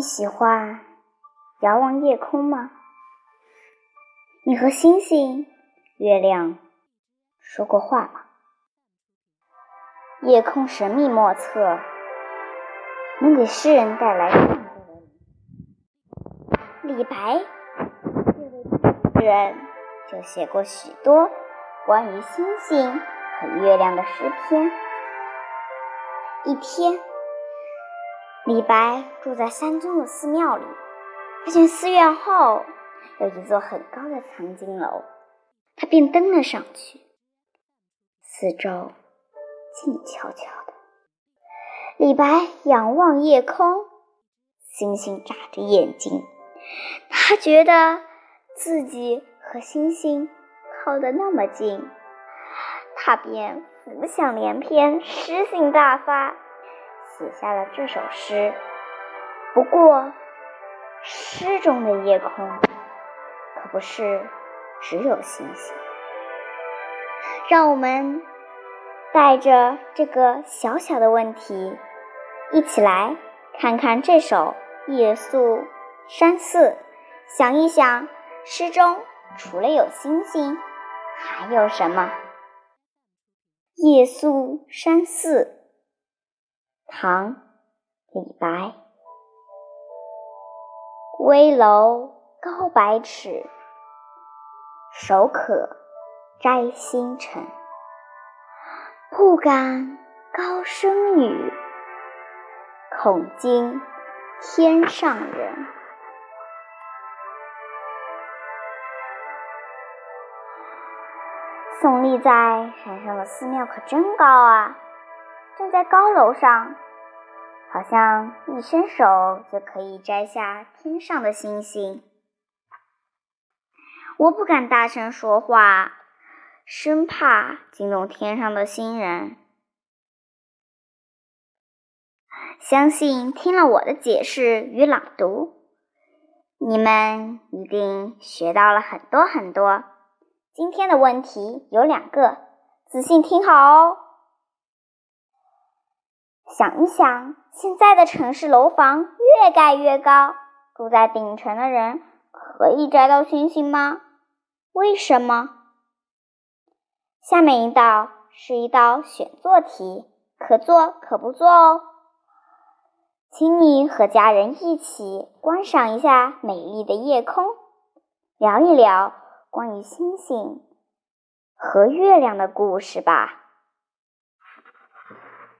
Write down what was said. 你喜欢遥望夜空吗？你和星星、月亮说过话吗？夜空神秘莫测，能给诗人带来更多的灵感。李白这位诗人就写过许多关于星星和月亮的诗篇。一天，李白住在山中的寺庙里，发现寺院后有一座很高的藏经楼，他便登了上去。四周静悄悄的，李白仰望夜空，星星眨着眼睛，他觉得自己和星星靠得那么近，他便浮想联翩，诗兴大发，写下了这首诗。不过，诗中的夜空可不是只有星星。让我们带着这个小小的问题，一起来看看这首《夜宿山寺》，想一想，诗中除了有星星，还有什么？《夜宿山寺》，唐·李白。危楼高百尺，手可摘星辰。不敢高声语，恐惊天上人。耸立在山上的寺庙可真高啊！站在高楼上，好像一伸手就可以摘下天上的星星。我不敢大声说话，生怕惊动天上的星人。相信听了我的解释与朗读，你们一定学到了很多很多。今天的问题有2个，仔细听好哦。想一想，现在的城市楼房越盖越高，住在顶层的人可以摘到星星吗？为什么？下面一道是一道选做题，可做可不做哦。请你和家人一起观赏一下美丽的夜空，聊一聊关于星星和月亮的故事吧。